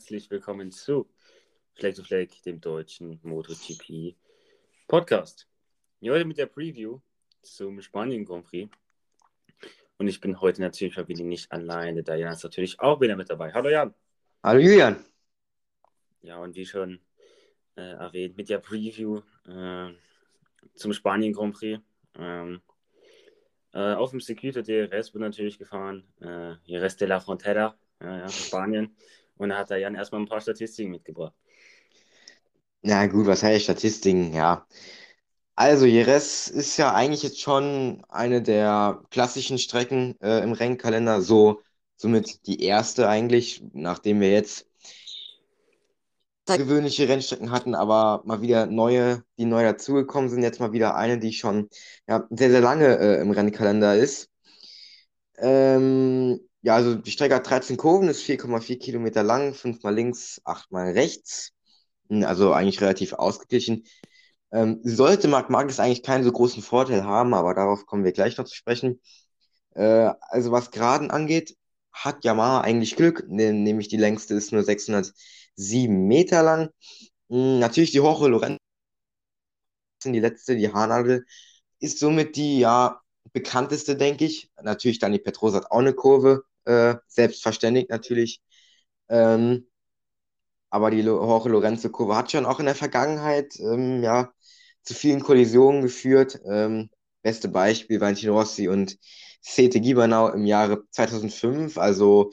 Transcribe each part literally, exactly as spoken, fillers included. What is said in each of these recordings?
herzlich willkommen zu Fleck to Fleck, dem deutschen MotoGP Podcast. Wir heute mit der Preview zum Spanien Grand Prix. Und ich bin heute natürlich wieder nicht alleine, da Jan ist natürlich auch wieder mit dabei. Hallo Jan. Hallo Julian. Ja, und wie schon äh, erwähnt, mit der Preview äh, zum Spanien Grand Prix. Ähm, äh, auf dem Circuit der D R S wird natürlich gefahren. Äh, Jerez de la Frontera. Ja, ja, Spanien. Und da hat der Jan erstmal ein paar Statistiken mitgebracht. Na gut, was heißt Statistiken? Ja. Also, Jerez ist ja eigentlich jetzt schon eine der klassischen Strecken äh, im Rennkalender. So, somit die erste eigentlich, nachdem wir jetzt gewöhnliche Rennstrecken hatten, aber mal wieder neue, die neu dazugekommen sind. Jetzt mal wieder eine, die schon ja, sehr, sehr lange äh, im Rennkalender ist. Ähm. Ja, also die Strecke hat dreizehn Kurven, ist vier Komma vier Kilometer lang, fünfmal links, achtmal rechts. Also eigentlich relativ ausgeglichen. Ähm, sollte Marc Marquez eigentlich keinen so großen Vorteil haben, aber darauf kommen wir gleich noch zu sprechen. Äh, also was Geraden angeht, hat Yamaha eigentlich Glück, nämlich die längste ist nur sechshundertsieben Meter lang. Ähm, natürlich die Jorge Lorenzo, die letzte, die Haarnadel, ist somit die, ja, bekannteste, denke ich. Natürlich Dani Pedrosa hat auch eine Kurve, äh, selbstverständlich natürlich. Ähm, aber die Jorge Lorenzo-Kurve hat schon auch in der Vergangenheit ähm, ja, zu vielen Kollisionen geführt. Ähm, beste Beispiel Valentino Rossi und Sete Gibernau im Jahre zweitausendfünf. Also,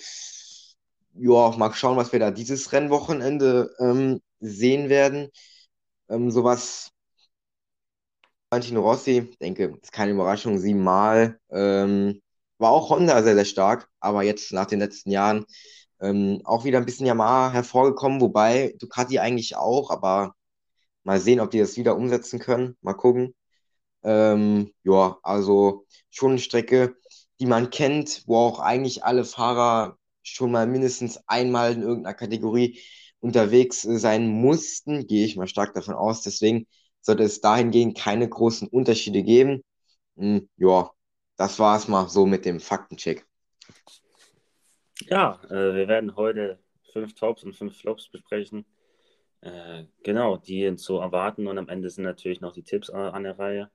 ja, mal schauen, was wir da dieses Rennwochenende ähm, sehen werden. Ähm, sowas. Valentino Rossi, denke, ist keine Überraschung, siebenmal. Ähm, war auch Honda sehr, sehr stark, aber jetzt nach den letzten Jahren ähm, auch wieder ein bisschen Yamaha hervorgekommen, wobei Ducati eigentlich auch, aber mal sehen, ob die das wieder umsetzen können. Mal gucken. Ähm, ja, also schon eine Strecke, die man kennt, wo auch eigentlich alle Fahrer schon mal mindestens einmal in irgendeiner Kategorie unterwegs sein mussten, gehe ich mal stark davon aus, deswegen sollte es dahingehend keine großen Unterschiede geben. Hm, ja, das war es mal so mit dem Faktencheck. Ja, äh, wir werden heute fünf Tops und fünf Flops besprechen. Äh, genau, die zu erwarten und am Ende sind natürlich noch die Tipps an, an der Reihe.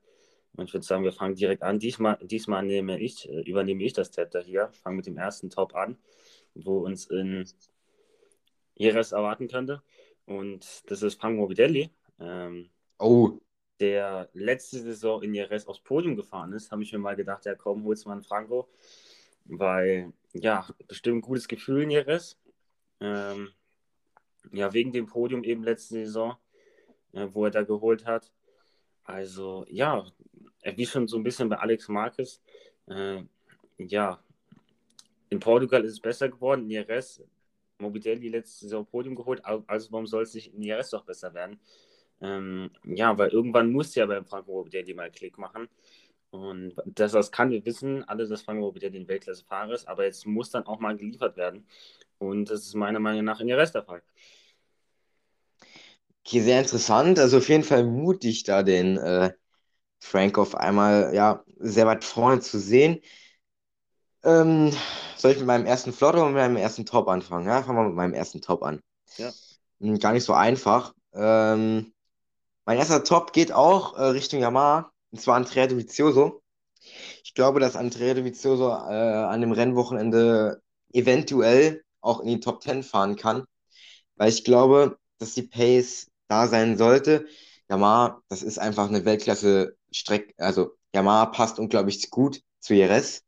Und ich würde sagen, wir fangen direkt an. Diesmal, diesmal nehme ich, übernehme ich das Zepter hier, fange mit dem ersten Top an, wo uns in Jerez erwarten könnte. Und das ist Franco Morbidelli. Ähm, Oh. Der letzte Saison in Jerez aufs Podium gefahren ist, habe ich mir mal gedacht, ja komm, hol's mal einen Franco, weil, ja, bestimmt ein gutes Gefühl in Jerez, ähm, ja, wegen dem Podium eben letzte Saison, äh, wo er da geholt hat, also, ja, wie schon so ein bisschen bei Alex Marquez, äh, ja, in Portugal ist es besser geworden, in Jerez, Morbidelli letzte Saison Podium geholt, also warum soll es nicht in Jerez doch besser werden? Ähm, ja, weil irgendwann muss ja beim Franco Morbidelli mal Klick machen. Und dass das kann, wir wissen alle, dass Franco Morbidelli ein Weltklasse-Fahrer ist, aber jetzt muss dann auch mal geliefert werden. Und das ist meiner Meinung nach in der Resterfrage. Okay, sehr interessant. Also auf jeden Fall mutig, da den äh, Frank auf einmal ja, sehr weit vorne zu sehen. Ähm, soll ich mit meinem ersten Flop oder mit meinem ersten Top anfangen? Ja, fangen wir mit meinem ersten Top an. Ja. Gar nicht so einfach. Ähm, Mein erster Top geht auch äh, Richtung Yamaha, und zwar Andrea Dovizioso. Ich glaube, dass Andrea Dovizioso äh, an dem Rennwochenende eventuell auch in die Top zehn fahren kann, weil ich glaube, dass die Pace da sein sollte. Yamaha, das ist einfach eine Weltklasse-Strecke, also Yamaha passt unglaublich gut zu Jerez.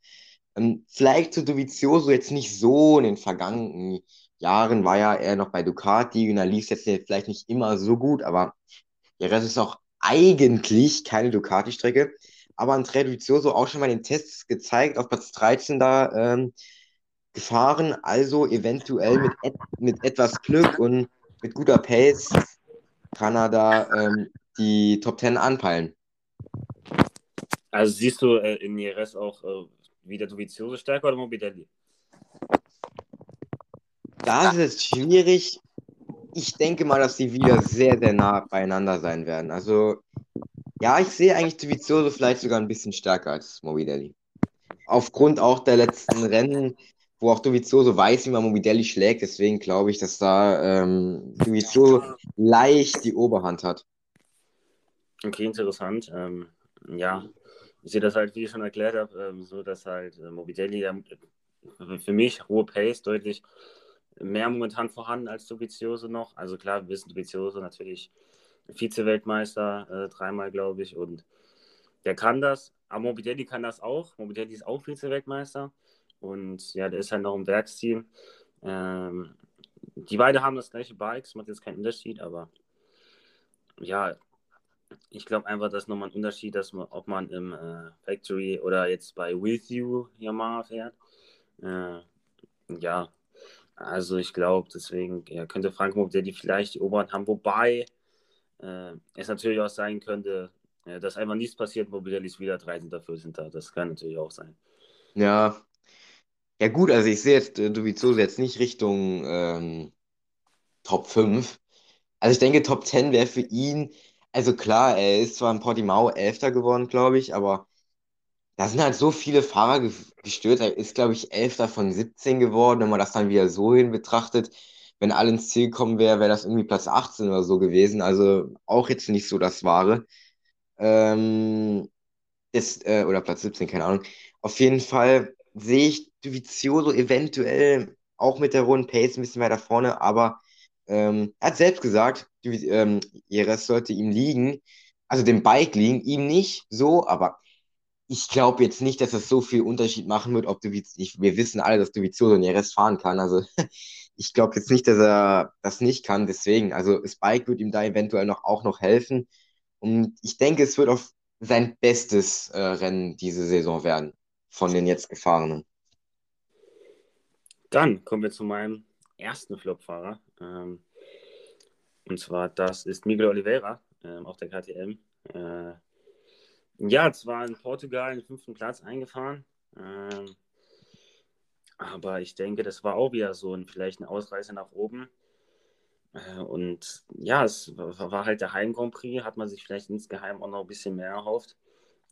Ähm, vielleicht zu Dovizioso jetzt nicht so in den vergangenen Jahren, war ja eher noch bei Ducati und da lief es jetzt vielleicht nicht immer so gut, aber Jerez ist auch eigentlich keine Ducati-Strecke, aber Andrea Dovizioso auch schon mal den Tests gezeigt, auf Platz dreizehn da ähm, gefahren, also eventuell mit, et- mit etwas Glück und mit guter Pace kann er da ähm, die Top zehn anpeilen. Also siehst du äh, in Jerez auch äh, wieder Dovizioso stärker oder Morbidelli? Das ist schwierig. Ich denke mal, dass sie wieder sehr, sehr nah beieinander sein werden. Also, ja, ich sehe eigentlich Dovizioso vielleicht sogar ein bisschen stärker als Morbidelli. Aufgrund auch der letzten Rennen, wo auch Dovizioso weiß, wie man Morbidelli schlägt. Deswegen glaube ich, dass da ähm, Dovizioso leicht die Oberhand hat. Okay, interessant. Ähm, ja, ich sehe das halt, wie ich schon erklärt habe, ähm, so, dass halt äh, Morbidelli ähm, für mich hohe Pace deutlich mehr momentan vorhanden als Dovizioso noch. Also klar, wir wissen, Dovizioso natürlich Vize-Weltmeister, äh, dreimal, glaube ich, und der kann das. Aber Morbidelli kann das auch. Morbidelli ist auch Vize-Weltmeister. Und ja, der ist halt noch im Werksteam. Ähm, die beiden haben das gleiche Bikes, macht jetzt keinen Unterschied, aber ja, ich glaube einfach, dass nochmal ein Unterschied, dass man, ob man im äh, Factory oder jetzt bei With You Yamaha fährt. Äh, ja, also ich glaube, deswegen ja, könnte Franco Morbidelli vielleicht die Oberhand haben, wobei äh, es natürlich auch sein könnte, äh, dass einfach nichts passiert, Morbidelli ist wieder dreizehnter, vierzehnter Das kann natürlich auch sein. Ja. Ja gut, also ich sehe jetzt äh, Dovizioso jetzt nicht Richtung ähm, Top fünf. Also ich denke, Top zehn wäre für ihn, also klar, er ist zwar in Portimao Elfter geworden, glaube ich, aber da sind halt so viele Fahrer ge- gestürzt. Er ist, glaube ich, Elfter von siebzehn geworden, wenn man das dann wieder so hin betrachtet. Wenn alle ins Ziel gekommen wäre, wäre das irgendwie Platz achtzehn oder so gewesen. Also auch jetzt nicht so das Wahre. Ähm, ist, äh, oder Platz siebzehn, keine Ahnung. Auf jeden Fall sehe ich Dovizioso eventuell auch mit der rohen Pace ein bisschen weiter vorne, aber ähm, er hat selbst gesagt, Divi- ähm, Jerez sollte ihm liegen, also dem Bike liegen, ihm nicht so, aber ich glaube jetzt nicht, dass das so viel Unterschied machen wird, ob Dovizioso, ich, wir wissen alle, dass Dovizioso und Jerez fahren kann, also ich glaube jetzt nicht, dass er das nicht kann, deswegen, also das Bike wird ihm da eventuell noch, auch noch helfen und ich denke, es wird auf sein bestes äh, Rennen diese Saison werden, von den jetzt Gefahrenen. Dann kommen wir zu meinem ersten Flop-Fahrer. Ähm, und zwar, das ist Miguel Oliveira ähm, auf der K T M. Äh, ja, zwar in Portugal den fünften Platz eingefahren, ähm, aber ich denke, das war auch wieder so ein, vielleicht ein Ausreißer nach oben. Äh, und ja, es war, war halt der Heim-Grand Prix, hat man sich vielleicht insgeheim auch noch ein bisschen mehr erhofft.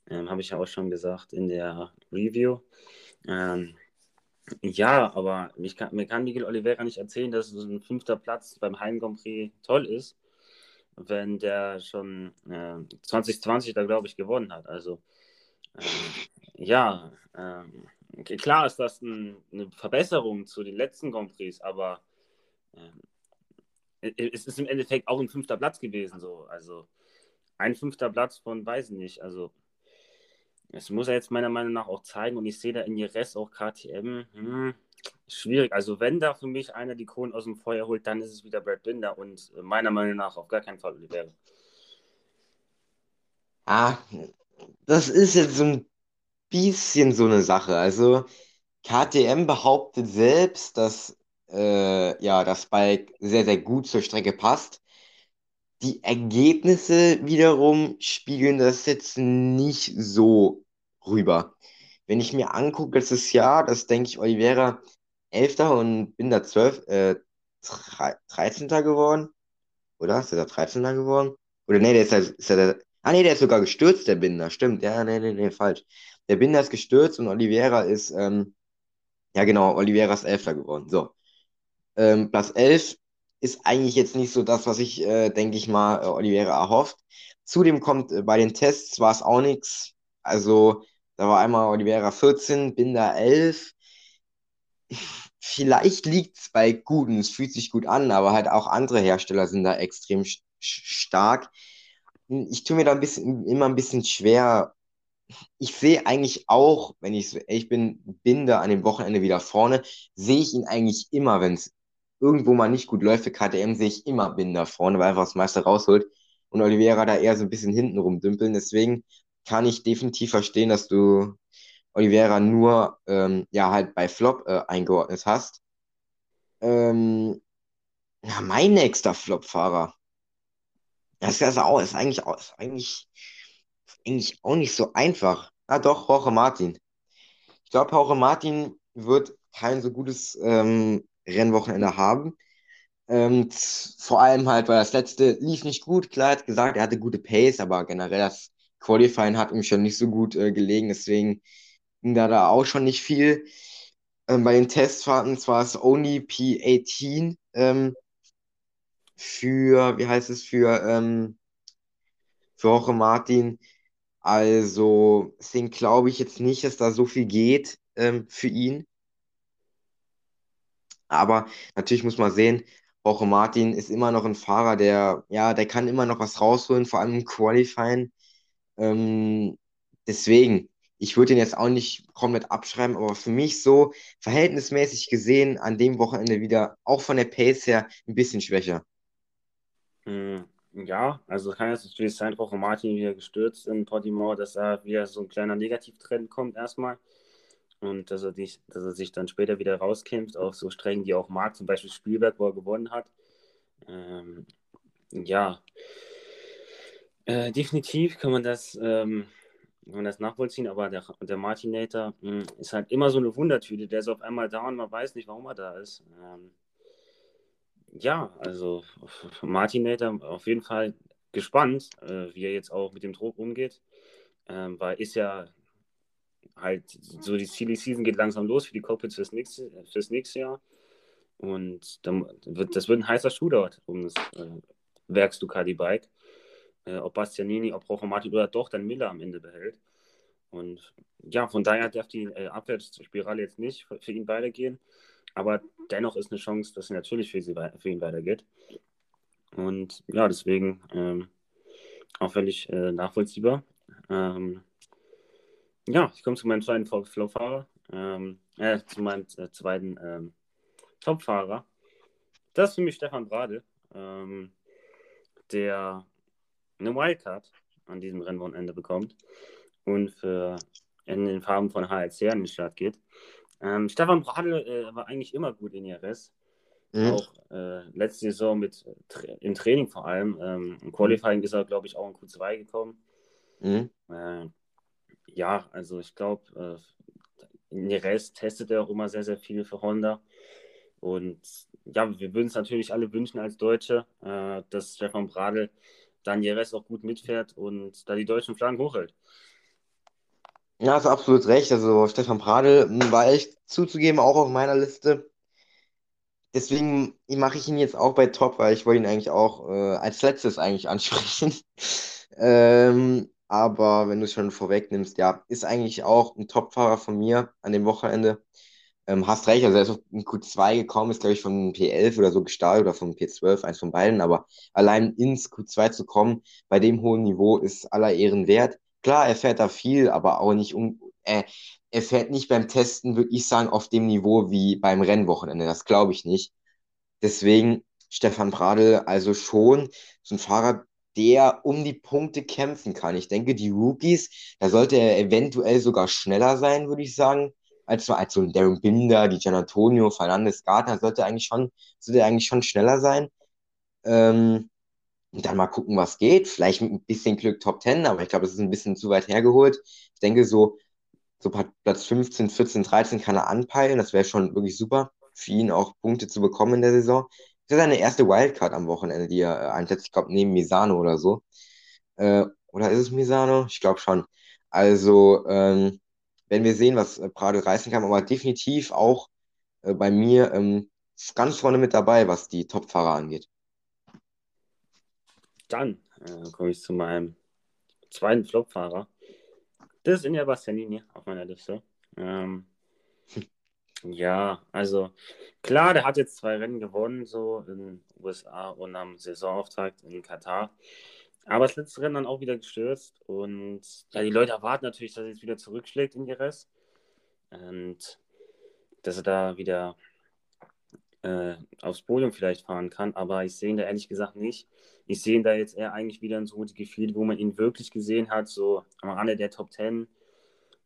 Ähm, habe ich ja auch schon gesagt in der Review. Ähm, Ja, aber mich kann, mir kann Miguel Oliveira nicht erzählen, dass so ein fünfter Platz beim Heim Grand Prix toll ist, wenn der schon äh, zwanzig zwanzig da, glaube ich, gewonnen hat. Also, äh, ja, äh, klar ist das ein, eine Verbesserung zu den letzten Grand Prix, aber äh, es ist im Endeffekt auch ein fünfter Platz gewesen. So. Also, ein fünfter Platz von, weiß ich nicht, also. Das muss er jetzt meiner Meinung nach auch zeigen und ich sehe da in Jerez auch K T M, hm, schwierig. Also wenn da für mich einer die Kohlen aus dem Feuer holt, dann ist es wieder Brad Binder und meiner Meinung nach auf gar keinen Fall Oliveira. Ah, das ist jetzt so ein bisschen so eine Sache. Also K T M behauptet selbst, dass äh, ja, das Bike sehr, sehr gut zur Strecke passt. Die Ergebnisse wiederum spiegeln das jetzt nicht so rüber. Wenn ich mir angucke, letztes Jahr, das denke ich, Oliveira Elfter und Binder zwölf, äh, dreizehnter geworden. Oder? Ist er da dreizehnter geworden? Oder nee, der ist, ist er da, ah nee, der ist sogar gestürzt, der Binder. Stimmt, ja, nee, nee, nee, falsch. Der Binder ist gestürzt und Oliveira ist, ähm, ja genau, Oliveira ist Elfter geworden. So. Ähm, Platz elf ist eigentlich jetzt nicht so das, was ich, äh, denke ich mal, äh, Oliveira erhofft. Zudem kommt äh, bei den Tests war es auch nichts. Also da war einmal Oliveira vierzehn, Binder elf. Vielleicht liegt es bei guten, es fühlt sich gut an, aber halt auch andere Hersteller sind da extrem sch- stark. Ich tue mir da ein bisschen, immer ein bisschen schwer. Ich sehe eigentlich auch, wenn ich so ehrlich bin, Binder an dem Wochenende wieder vorne, sehe ich ihn eigentlich immer, wenn es irgendwo mal nicht gut läuft für K T M, sehe ich immer Binder vorne, weil er einfach das meiste rausholt und Oliveira da eher so ein bisschen hinten rumdümpeln. Deswegen kann ich definitiv verstehen, dass du Oliveira nur ähm, ja halt bei Flop äh, eingeordnet hast. Ähm, ja, mein nächster Flop-Fahrer. Das ist, also auch, ist, eigentlich, auch, ist eigentlich, eigentlich auch nicht so einfach. Ah doch, Jorge Martin. Ich glaube, Jorge Martin wird kein so gutes ähm, Rennwochenende haben. Ähm, vor allem halt, weil das letzte lief nicht gut. Klar, er hat gesagt, er hatte gute Pace, aber generell das Qualifying hat ihm schon nicht so gut äh, gelegen, deswegen ging da, da auch schon nicht viel. ähm, bei den Testfahrten zwar das Only P achtzehn ähm, für, wie heißt es, für, ähm, für Jorge Martin. Also, deswegen glaube ich jetzt nicht, dass da so viel geht ähm, für ihn. Aber natürlich muss man sehen, Jorge Martin ist immer noch ein Fahrer, der, ja, der kann immer noch was rausholen, vor allem im Qualifying. Ähm, deswegen, ich würde ihn jetzt auch nicht komplett abschreiben, aber für mich so verhältnismäßig gesehen an dem Wochenende wieder, auch von der Pace her, ein bisschen schwächer. Mhm. Ja, also es kann jetzt natürlich sein, Jorge Martin wieder gestürzt in Portimao, dass er wieder so ein kleiner Negativtrend kommt erstmal und dass er, dich, dass er sich dann später wieder rauskämpft, auf so Strecken, die er auch mag, zum Beispiel Spielberg, wo er gewonnen hat. Ähm, ja, äh, definitiv kann man das, ähm, kann man das nachvollziehen, aber der, der Martinator mh, ist halt immer so eine Wundertüte, der ist auf einmal da und man weiß nicht, warum er da ist. Ähm, Ja, also Martinator auf jeden Fall gespannt, äh, wie er jetzt auch mit dem Druck umgeht, ähm, weil ist ja halt so, die Silly Season geht langsam los für die Cockpits fürs nächste, fürs nächste Jahr und dann wird, das wird ein heißer Shootout um das äh, Werks Ducati Bike, äh, ob Bastianini, ob Jorge Martin oder doch dann Miller am Ende behält und ja, von daher darf die äh, Abwärtsspirale jetzt nicht für, für ihn weitergehen. Aber dennoch ist eine Chance, dass sie natürlich für, sie, für ihn weitergeht. Und ja, deswegen ähm, auch völlig äh, nachvollziehbar. Ähm, ja, ich komme zu meinem zweiten Flow-Fahrer, ähm, äh, zu meinem äh, zweiten ähm, Top-Fahrer. Das ist für mich Stefan Bradl, ähm, der eine Wildcard an diesem Rennwochenende bekommt und für, in den Farben von H R C an den Start geht. Ähm, Stefan Bradl äh, war eigentlich immer gut in I R S, mhm. auch äh, letzte Saison mit, tra- im Training vor allem, ähm, im Qualifying ist er, glaube ich, auch in Q zwei gekommen. Mhm. Äh, ja, also ich glaube, äh, in I R S testet er auch immer sehr, sehr viel für Honda und ja, wir würden es natürlich alle wünschen als Deutsche, äh, dass Stefan Bradl dann I R S auch gut mitfährt und da die deutschen Flaggen hochhält. Ja, hast absolut recht. Also Stefan Bradl war echt zuzugeben, auch auf meiner Liste. Deswegen mache ich ihn jetzt auch bei Top, weil ich wollte ihn eigentlich auch äh, als letztes eigentlich ansprechen. ähm, aber wenn du es schon vorwegnimmst, ja, ist eigentlich auch ein Top-Fahrer von mir an dem Wochenende. Ähm, hast recht, also er ist auf den Q zwei gekommen, ist glaube ich von P elf oder so gestartet oder von P zwölf, eins von beiden, aber allein ins Q zwei zu kommen, bei dem hohen Niveau ist aller Ehren wert. Klar, er fährt da viel, aber auch nicht um. Äh, er fährt nicht beim Testen, würde ich sagen, auf dem Niveau wie beim Rennwochenende. Das glaube ich nicht. Deswegen Stefan Bradl, also schon so ein Fahrer, der um die Punkte kämpfen kann. Ich denke, die Rookies, da sollte er eventuell sogar schneller sein, würde ich sagen, als, als so ein Darren Binder, Di Giannantonio, Fernandes, Gardner, sollte eigentlich schon, sollte eigentlich schon schneller sein. Ähm. Und dann mal gucken, was geht. Vielleicht mit ein bisschen Glück Top zehn, aber ich glaube, das ist ein bisschen zu weit hergeholt. Ich denke, so, so Platz fünfzehn, vierzehn, dreizehn kann er anpeilen. Das wäre schon wirklich super, für ihn auch Punkte zu bekommen in der Saison. Das ist seine erste Wildcard am Wochenende, die er äh, einsetzt. Ich glaube, neben Misano oder so. Äh, oder ist es Misano? Ich glaube schon. Also, ähm, wenn wir sehen, was äh, Bradl reißen kann, aber definitiv auch äh, bei mir ähm, ganz vorne mit dabei, was die Topfahrer angeht. Dann äh, komme ich zu meinem zweiten Flop-Fahrer. Das ist Enea Bastianini auf meiner Liste. Ähm, ja, also klar, der hat jetzt zwei Rennen gewonnen, so in den U S A und am Saisonauftakt in Katar. Aber das letzte Rennen dann auch wieder gestürzt. Und ja, die Leute erwarten natürlich, dass er jetzt wieder zurückschlägt in die Rest. Und dass er da wieder äh, aufs Podium vielleicht fahren kann. Aber ich sehe ihn da ehrlich gesagt nicht. Ich sehe ihn da jetzt eher eigentlich wieder in so gute Gefilde, wo man ihn wirklich gesehen hat, so am Rande der Top Ten,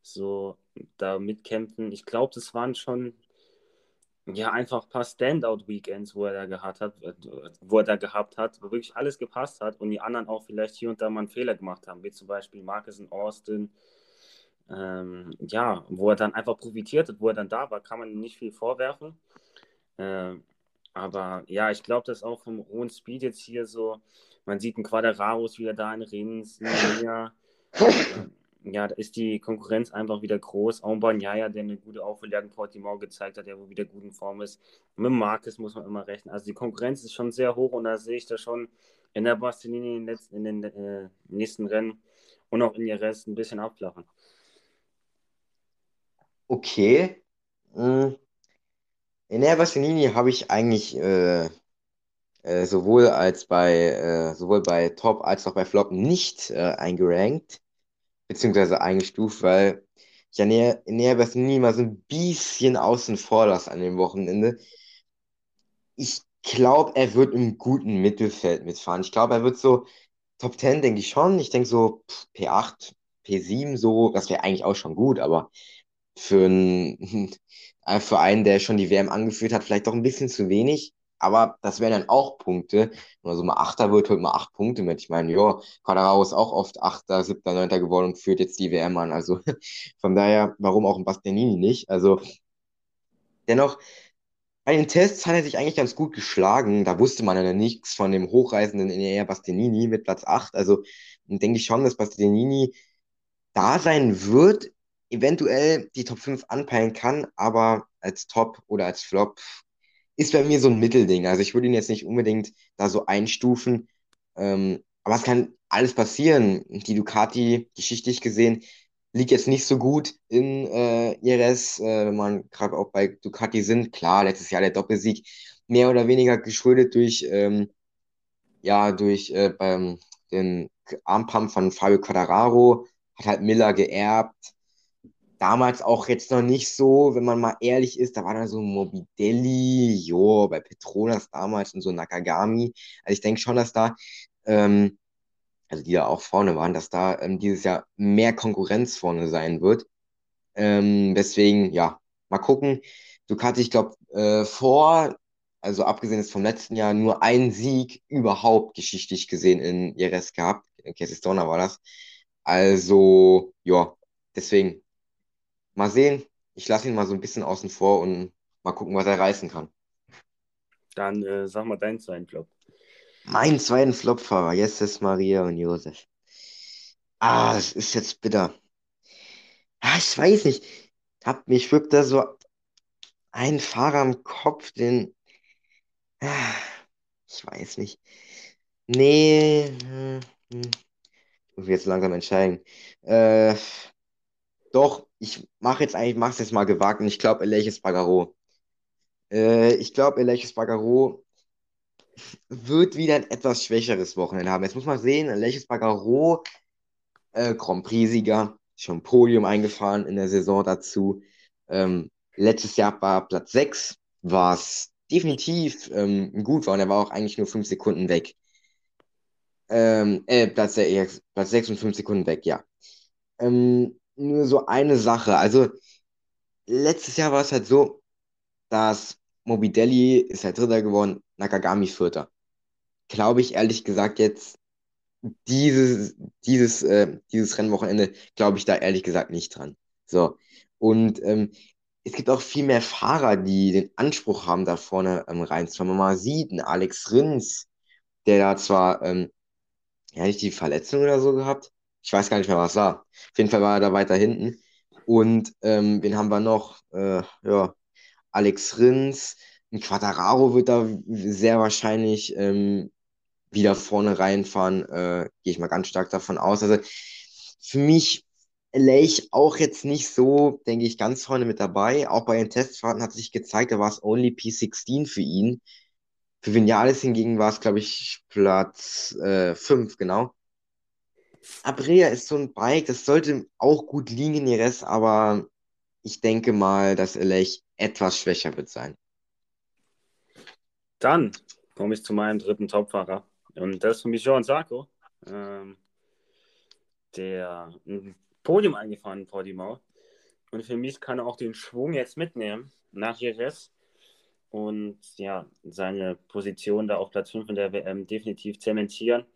so da mitkämpfen. Ich glaube, das waren schon ja einfach ein paar Standout-Weekends, wo er da gehabt hat, wo er da gehabt hat, wo wirklich alles gepasst hat und die anderen auch vielleicht hier und da mal einen Fehler gemacht haben, wie zum Beispiel Marquez in Austin. Ähm, ja, wo er dann einfach profitiert hat, wo er dann da war, kann man ihm nicht viel vorwerfen. Ähm, Aber ja, ich glaube, dass auch vom hohen Speed jetzt hier so, man sieht einen Quartararos wieder da in Rins, ja, ja, da ist die Konkurrenz einfach wieder groß. Auch Bagnaia, der eine gute Aufholjagd in Portimao gezeigt hat, der wohl wieder gut in Form ist. Mit Marquez muss man immer rechnen. Also die Konkurrenz ist schon sehr hoch und da sehe ich da schon in der Bastianini in den, letzten, in den äh, nächsten Rennen und auch in ihr Rest ein bisschen abflachen. Okay. Mhm. In der Bastianini habe ich eigentlich äh, äh, sowohl als bei äh, sowohl bei Top als auch bei Flop nicht äh, eingerankt, beziehungsweise eingestuft, weil ich Enea Bastianini mal so ein bisschen außen vor lasse an dem Wochenende. Ich glaube, er wird im guten Mittelfeld mitfahren. Ich glaube, er wird so Top zehn, denke ich schon. Ich denke so P acht, P sieben, so, das wäre eigentlich auch schon gut, aber für einen, für einen, der schon die W M angeführt hat, vielleicht doch ein bisschen zu wenig, aber das wären dann auch Punkte. Wenn man so mal Achter wird, holt man acht Punkte mit. Ich meine, ja, Quartararo ist auch oft Achter, Siebter, Neunter geworden und führt jetzt die W M an, also von daher, warum auch ein Bastianini nicht, also dennoch, bei den Tests hat er sich eigentlich ganz gut geschlagen, da wusste man ja nichts von dem hochreisenden Enea Bastianini mit Platz acht, also denke ich schon, dass Bastianini da sein wird, eventuell die Top fünf anpeilen kann, aber als Top oder als Flop ist bei mir so ein Mittelding. Also ich würde ihn jetzt nicht unbedingt da so einstufen, ähm, aber es kann alles passieren. Die Ducati, geschichtlich gesehen, liegt jetzt nicht so gut in äh, Jerez, äh, wenn man gerade auch bei Ducati sind. Klar, letztes Jahr der Doppelsieg, mehr oder weniger geschuldet durch, ähm, ja, durch äh, beim, den Armpump von Fabio Quartararo, hat halt Miller geerbt. Damals auch jetzt noch nicht so, wenn man mal ehrlich ist, da war dann so Morbidelli, jo, bei Petronas damals und so Nakagami. Also ich denke schon, dass da, ähm, also die da auch vorne waren, dass da ähm, dieses Jahr mehr Konkurrenz vorne sein wird. Ähm, deswegen, ja, mal gucken. Ducati, ich glaube, äh, vor, also abgesehen vom letzten Jahr, nur einen Sieg überhaupt geschichtlich gesehen in Jerez gehabt. In Casistona war das. Also, ja, deswegen. Mal sehen, ich lasse ihn mal so ein bisschen außen vor und mal gucken, was er reißen kann. Dann äh, sag mal deinen zweiten Flop. Mein zweiten Flopfahrer, Jesus, Maria und Josef. Ah, das ist jetzt bitter. Ah, ich weiß nicht. Hab mich schwirrt da so ein Fahrer im Kopf, den. Ah, ich weiß nicht. Nee. Ich muss jetzt langsam entscheiden. Äh. Doch, ich mache jetzt eigentlich, mach's jetzt mal gewagt und ich glaube, Alex Espargaro. Äh, ich glaube, Alex Espargaro wird wieder ein etwas schwächeres Wochenende haben. Jetzt muss man sehen, Alex Espargaro, äh, Grand Prix-Sieger, schon Podium eingefahren in der Saison dazu. Ähm, letztes Jahr war Platz sechs, war es definitiv ähm, gut war und er war auch eigentlich nur fünf Sekunden weg. Ähm, äh, Platz, äh, Platz sechs und fünf Sekunden weg, ja. Ähm, Nur so eine Sache, also letztes Jahr war es halt so, dass Morbidelli ist halt Dritter geworden, Nakagami Vierter. Glaube ich ehrlich gesagt jetzt, dieses, dieses, äh, dieses Rennwochenende glaube ich da ehrlich gesagt nicht dran. So, und ähm, es gibt auch viel mehr Fahrer, die den Anspruch haben, da vorne ähm, reinzufahren. Wenn man mal sieht, ein Alex Rins, der da zwar, ähm, ja, nicht die Verletzung oder so gehabt, ich weiß gar nicht mehr, was war. Auf jeden Fall war er da weiter hinten. Und ähm, wen haben wir noch? Äh, ja, Alex Rins. Ein Quartararo wird da sehr wahrscheinlich ähm, wieder vorne reinfahren. Äh, Gehe ich mal ganz stark davon aus. Also für mich Lech auch jetzt nicht so, denke ich, ganz vorne mit dabei. Auch bei den Testfahrten hat sich gezeigt, da war es only P sechzehn für ihn. Für Viñales hingegen war es, glaube ich, Platz äh, fünf, genau. Aprilia ist so ein Bike, das sollte auch gut liegen in Jerez, aber ich denke mal, dass Elech etwas schwächer wird sein. Dann komme ich zu meinem dritten Topfahrer und das ist für mich Johann Zarco, ähm, der ein Podium eingefahren in Portimao und für mich kann er auch den Schwung jetzt mitnehmen nach Jerez und ja, seine Position da auf Platz fünf in der W M definitiv zementieren.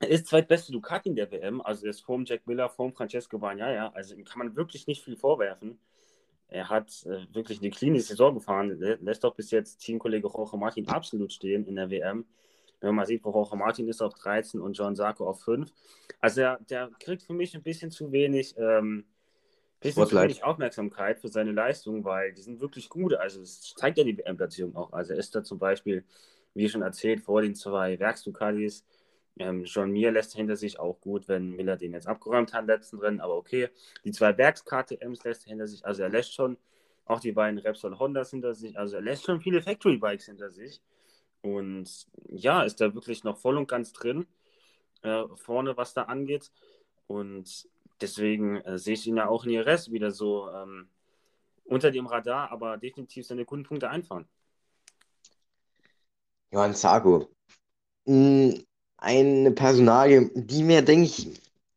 Er ist zweitbeste Ducati in der W M, also er ist vorm Jack Miller, vorm Francesco Bagnaia, also ihm kann man wirklich nicht viel vorwerfen. Er hat äh, wirklich eine cleane Saison gefahren, lässt doch bis jetzt Teamkollege Jorge Martin absolut stehen in der W M. Wenn man sieht, wo Jorge Martin ist auf dreizehn und Johann Zarco auf fünf. Also der, der kriegt für mich ein bisschen zu wenig, ähm, bisschen zu wenig Aufmerksamkeit für seine Leistung, weil die sind wirklich gut. Also das zeigt ja die W M-Platzierung auch. Also er ist da zum Beispiel, wie schon erzählt, vor den zwei Werks-Ducatis. Ähm, Joan Mir lässt hinter sich, auch gut, wenn Miller den jetzt abgeräumt hat im letzten Rennen, aber okay. Die zwei Werks-K T Ms lässt er hinter sich, also er lässt schon auch die beiden Repsol Hondas hinter sich, also er lässt schon viele Factory-Bikes hinter sich und ja, ist da wirklich noch voll und ganz drin, äh, vorne, was da angeht, und deswegen äh, sehe ich ihn ja auch in I R S wieder so ähm, unter dem Radar, aber definitiv seine guten Punkte einfahren. Johann Zarco, mm. eine Personalie, die mir, denke ich,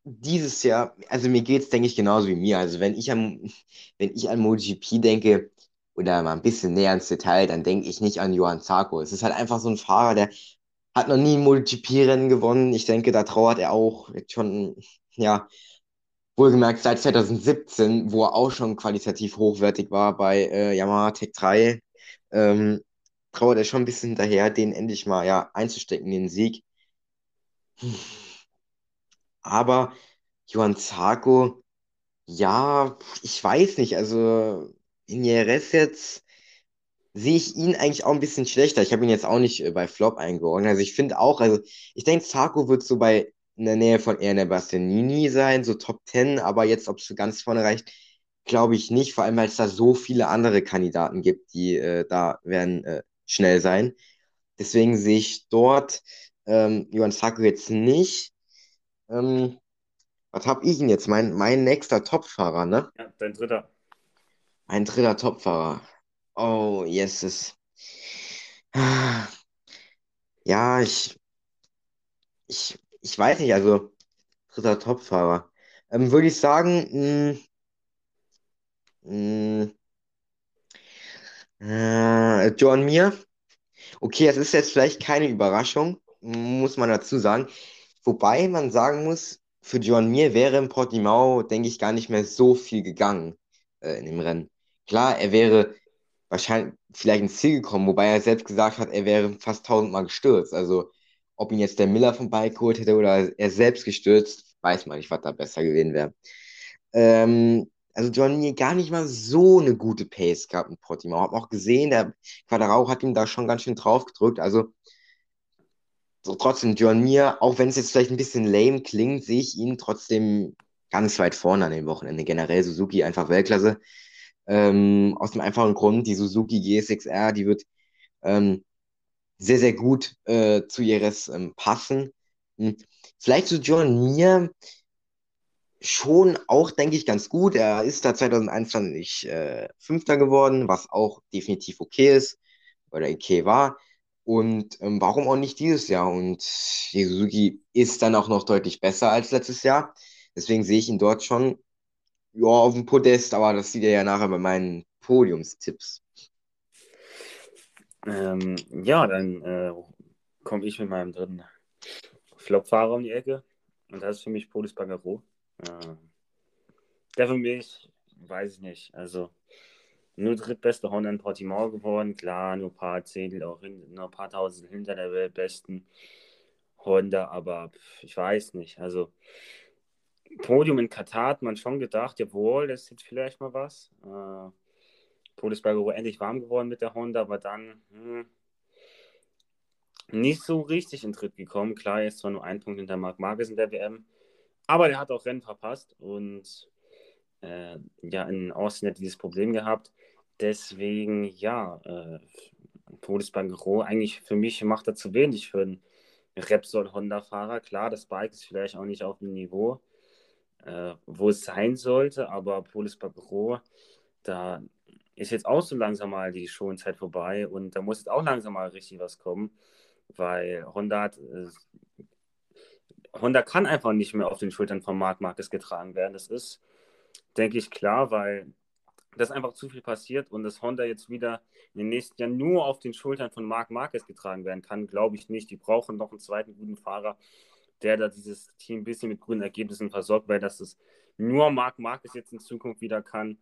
dieses Jahr, also mir geht es, denke ich, genauso wie mir. Also wenn ich an, wenn ich an MotoGP denke oder mal ein bisschen näher ins Detail, dann denke ich nicht an Johann Zarco. Es ist halt einfach so ein Fahrer, der hat noch nie ein MotoGP-Rennen gewonnen. Ich denke, da trauert er auch jetzt schon, ja, wohlgemerkt seit zwanzig siebzehn, wo er auch schon qualitativ hochwertig war bei äh, Yamaha Tech drei, ähm, trauert er schon ein bisschen hinterher, den endlich mal ja einzustecken, den Sieg. Aber Johann Zarco, ja, ich weiß nicht, also in I R S jetzt sehe ich ihn eigentlich auch ein bisschen schlechter. Ich habe ihn jetzt auch nicht bei Flop eingeordnet. Also ich finde auch, also ich denke, Zarco wird so bei in der Nähe von Enea Bastianini sein, so Top zehn, aber jetzt, ob es so ganz vorne reicht, glaube ich nicht, vor allem, weil es da so viele andere Kandidaten gibt, die äh, da werden äh, schnell sein. Deswegen sehe ich dort Ähm, Johann Zarco jetzt nicht. Ähm, was habe ich denn jetzt? Mein, mein nächster Topfahrer, ne? Ja, dein dritter. Mein dritter Topfahrer. Oh, yes. Ja, ich, ich, ich weiß nicht, also dritter Topfahrer. Ähm, würde ich sagen, mh, mh, äh, Joan Mir. Okay, das ist jetzt vielleicht keine Überraschung, muss man dazu sagen. Wobei man sagen muss, für Joan Mir wäre in Portimao, denke ich, gar nicht mehr so viel gegangen äh, in dem Rennen. Klar, er wäre wahrscheinlich vielleicht ins Ziel gekommen, wobei er selbst gesagt hat, er wäre fast tausendmal gestürzt. Also, ob ihn jetzt der Miller vom Bike geholt hätte oder er selbst gestürzt, weiß man nicht, was da besser gewesen wäre. Ähm, also, Joan Mir gar nicht mal so eine gute Pace gehabt in Portimao. Hab auch gesehen, der Quartararo hat ihm da schon ganz schön drauf gedrückt. Also, so, trotzdem, Joan Mir, auch wenn es jetzt vielleicht ein bisschen lame klingt, sehe ich ihn trotzdem ganz weit vorne an dem Wochenende. Generell Suzuki einfach Weltklasse. Ähm, aus dem einfachen Grund, die Suzuki G S X R, die wird ähm, sehr, sehr gut äh, zu I R S ähm, passen. Vielleicht zu Joan Mir schon auch, denke ich, ganz gut. Er ist da zwanzig einundzwanzig äh, Fünfter geworden, was auch definitiv okay ist oder okay war. Und ähm, warum auch nicht dieses Jahr? Und die Suzuki ist dann auch noch deutlich besser als letztes Jahr. Deswegen sehe ich ihn dort schon ja, auf dem Podest, aber das sieht er ja nachher bei meinen Podiumstipps. Ähm, ja, dann äh, komme ich mit meinem dritten Flopfahrer um die Ecke. Und das ist für mich Pol Espargaro. Äh, der für mich, weiß ich nicht, also nur drittbeste Honda in Portimao geworden, klar, nur ein paar Zehntel, auch hin, nur ein paar Tausend hinter der weltbesten Honda, aber ich weiß nicht, also Podium in Katar hat man schon gedacht, jawohl, das ist jetzt vielleicht mal was. Äh, Pol Espargaro endlich warm geworden mit der Honda, aber dann hm, nicht so richtig in Tritt gekommen, klar, jetzt zwar nur ein Punkt hinter Marc Marquez in der W M, aber der hat auch Rennen verpasst und Äh, ja, in Austin hat dieses Problem gehabt. Deswegen, ja, äh, Pol Espargaro eigentlich für mich macht er zu wenig für einen Repsol-Honda-Fahrer. Klar, das Bike ist vielleicht auch nicht auf dem Niveau, äh, wo es sein sollte, aber Pol Espargaro, da ist jetzt auch so langsam mal die Schonzeit vorbei und da muss jetzt auch langsam mal richtig was kommen, weil Honda hat. Äh, Honda kann einfach nicht mehr auf den Schultern von Marc Marquez getragen werden. Das ist, denke ich, klar, weil das einfach zu viel passiert und dass Honda jetzt wieder in den nächsten Jahren nur auf den Schultern von Marc Marquez getragen werden kann, glaube ich nicht. Die brauchen noch einen zweiten guten Fahrer, der da dieses Team ein bisschen mit guten Ergebnissen versorgt, weil dass es nur Marc Marquez jetzt in Zukunft wieder kann,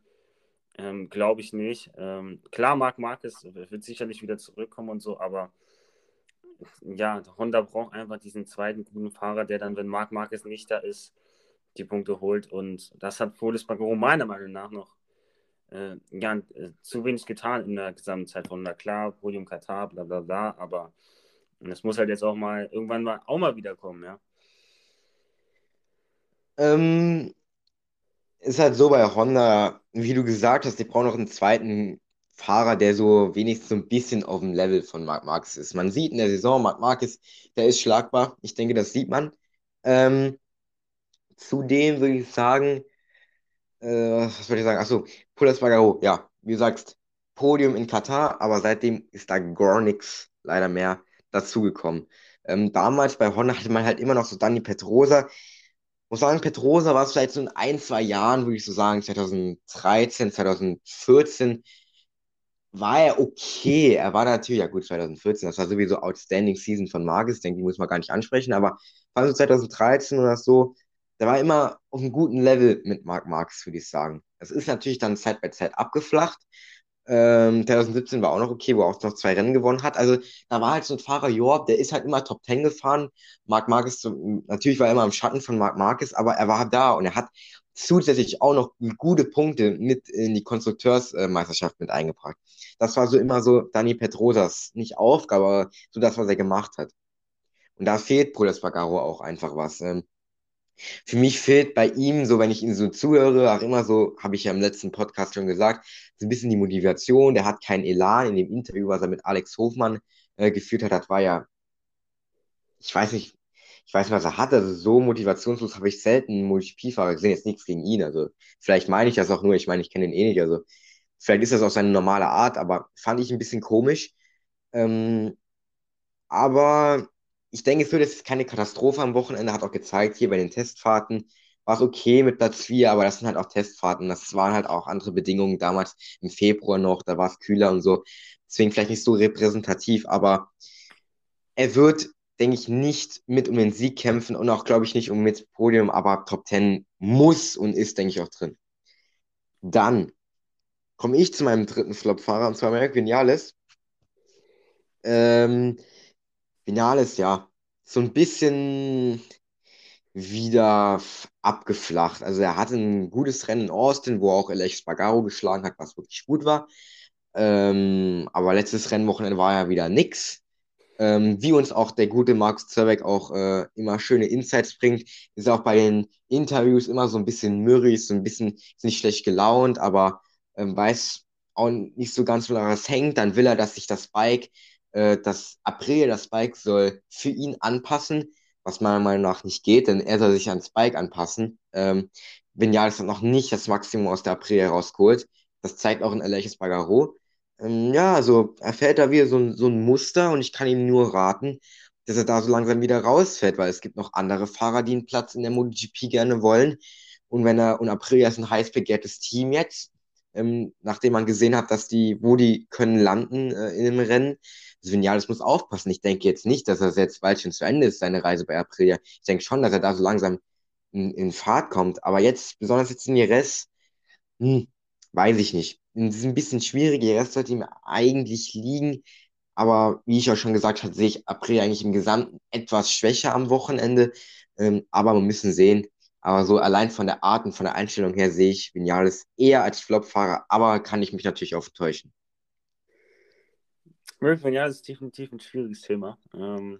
ähm, glaube ich nicht. Ähm, klar, Marc Marquez wird sicherlich wieder zurückkommen und so, aber ja, Honda braucht einfach diesen zweiten guten Fahrer, der dann, wenn Marc Marquez nicht da ist, die Punkte holt. Und das hat Pol Espargaro meiner Meinung nach noch äh, ja, äh, zu wenig getan in der Gesamtzeit von Honda. Klar, Podium Katar, bla bla bla, aber das muss halt jetzt auch mal irgendwann mal auch mal wiederkommen, ja. Ähm, ist halt so bei Honda, wie du gesagt hast, die brauchen noch einen zweiten Fahrer, der so wenigstens so ein bisschen auf dem Level von Marc Marquez ist. Man sieht in der Saison, Marc Marquez, der ist schlagbar. Ich denke, das sieht man. Ähm, zudem würde ich sagen, äh, was würde ich sagen? Achso, Pol Espargaro, ja, wie du sagst, Podium in Katar, aber seitdem ist da gar nichts leider mehr dazugekommen. Ähm, damals bei Honda hatte man halt immer noch so Dani Pedrosa. Muss sagen, Pedrosa war es vielleicht so in ein, zwei Jahren, würde ich so sagen, zweitausenddreizehn, zweitausendvierzehn, war er okay. Er war natürlich, ja gut, zweitausendvierzehn, das war sowieso Outstanding Season von Marquez, denke ich, muss man gar nicht ansprechen, aber fand so zweitausenddreizehn oder so, der war immer auf einem guten Level mit Marc Marquez, würde ich sagen. Das ist natürlich dann Zeit bei Zeit abgeflacht. Ähm, zweitausendsiebzehn war auch noch okay, wo er auch noch zwei Rennen gewonnen hat. Also da war halt so ein Fahrer, Jorb, der ist halt immer Top Ten gefahren. Marc Marquez, natürlich war er immer im Schatten von Marc Marquez, aber er war da und er hat zusätzlich auch noch gute Punkte mit in die Konstrukteursmeisterschaft mit eingebracht. Das war so immer so Dani Pedrosas, nicht Aufgabe, aber so das, was er gemacht hat. Und da fehlt Pol Espargaro auch einfach was. Für mich fehlt bei ihm, so wenn ich ihn so zuhöre, auch immer so, habe ich ja im letzten Podcast schon gesagt, so ein bisschen die Motivation, der hat keinen Elan. In dem Interview, was er mit Alex Hofmann äh, geführt hat, das war ja, ich weiß nicht, ich weiß nicht, was er hat, also so motivationslos habe ich selten einen MotoGP-Fahrer gesehen, jetzt nichts gegen ihn, also vielleicht meine ich das auch nur, ich meine, ich kenne ihn eh nicht, also vielleicht ist das auch seine normale Art, aber fand ich ein bisschen komisch, ähm, aber ich denke, es wird jetzt keine Katastrophe am Wochenende, hat auch gezeigt, hier bei den Testfahrten war es okay mit Platz vier, aber das sind halt auch Testfahrten, das waren halt auch andere Bedingungen damals im Februar noch, da war es kühler und so, deswegen vielleicht nicht so repräsentativ, aber er wird, denke ich, nicht mit um den Sieg kämpfen und auch, glaube ich, nicht um mit Podium, aber Top Ten muss und ist, denke ich, auch drin. Dann komme ich zu meinem dritten Flop-Fahrer, und zwar Maverick Viñales. Ähm... Viñales, ja, so ein bisschen wieder abgeflacht. Also er hatte ein gutes Rennen in Austin, wo er auch Alex Espargaro geschlagen hat, was wirklich gut war. Ähm, aber letztes Rennwochenende war ja wieder nix. Ähm, wie uns auch der gute Markus Zerbeck auch äh, immer schöne Insights bringt, ist auch bei den Interviews immer so ein bisschen mürrisch, so ein bisschen, ist nicht schlecht gelaunt, aber ähm, weiß auch nicht so ganz, wo es hängt. Dann will er, dass sich das Bike dass Aprilia das Bike soll für ihn anpassen, was meiner Meinung nach nicht geht, denn er soll sich ans Bike anpassen. Ähm, Viñales hat noch nicht das Maximum aus der Aprilia rausgeholt. Das zeigt auch in Alex Espargaro. Ähm, ja, also er fällt da wieder so, so ein Muster und ich kann ihm nur raten, dass er da so langsam wieder rausfällt, weil es gibt noch andere Fahrer, die einen Platz in der MotoGP gerne wollen. Und wenn er und Aprilia ist ein heiß begehrtes Team jetzt, ähm, nachdem man gesehen hat, dass die, wo die können landen äh, in dem Rennen, Viñales muss aufpassen. Ich denke jetzt nicht, dass das jetzt bald schon zu Ende ist, seine Reise bei Aprilia. Ich denke schon, dass er da so langsam in, in Fahrt kommt. Aber jetzt, besonders jetzt in Jerez, hm, weiß ich nicht. Es ist ein bisschen schwierig. Jerez sollte ihm eigentlich liegen. Aber wie ich auch schon gesagt habe, sehe ich Aprilia eigentlich im Gesamten etwas schwächer am Wochenende. Ähm, aber wir müssen sehen. Aber so allein von der Art und von der Einstellung her sehe ich Viñales eher als Flopfahrer. Aber kann ich mich natürlich auch täuschen. Ja, das ist definitiv ein schwieriges Thema. Ähm,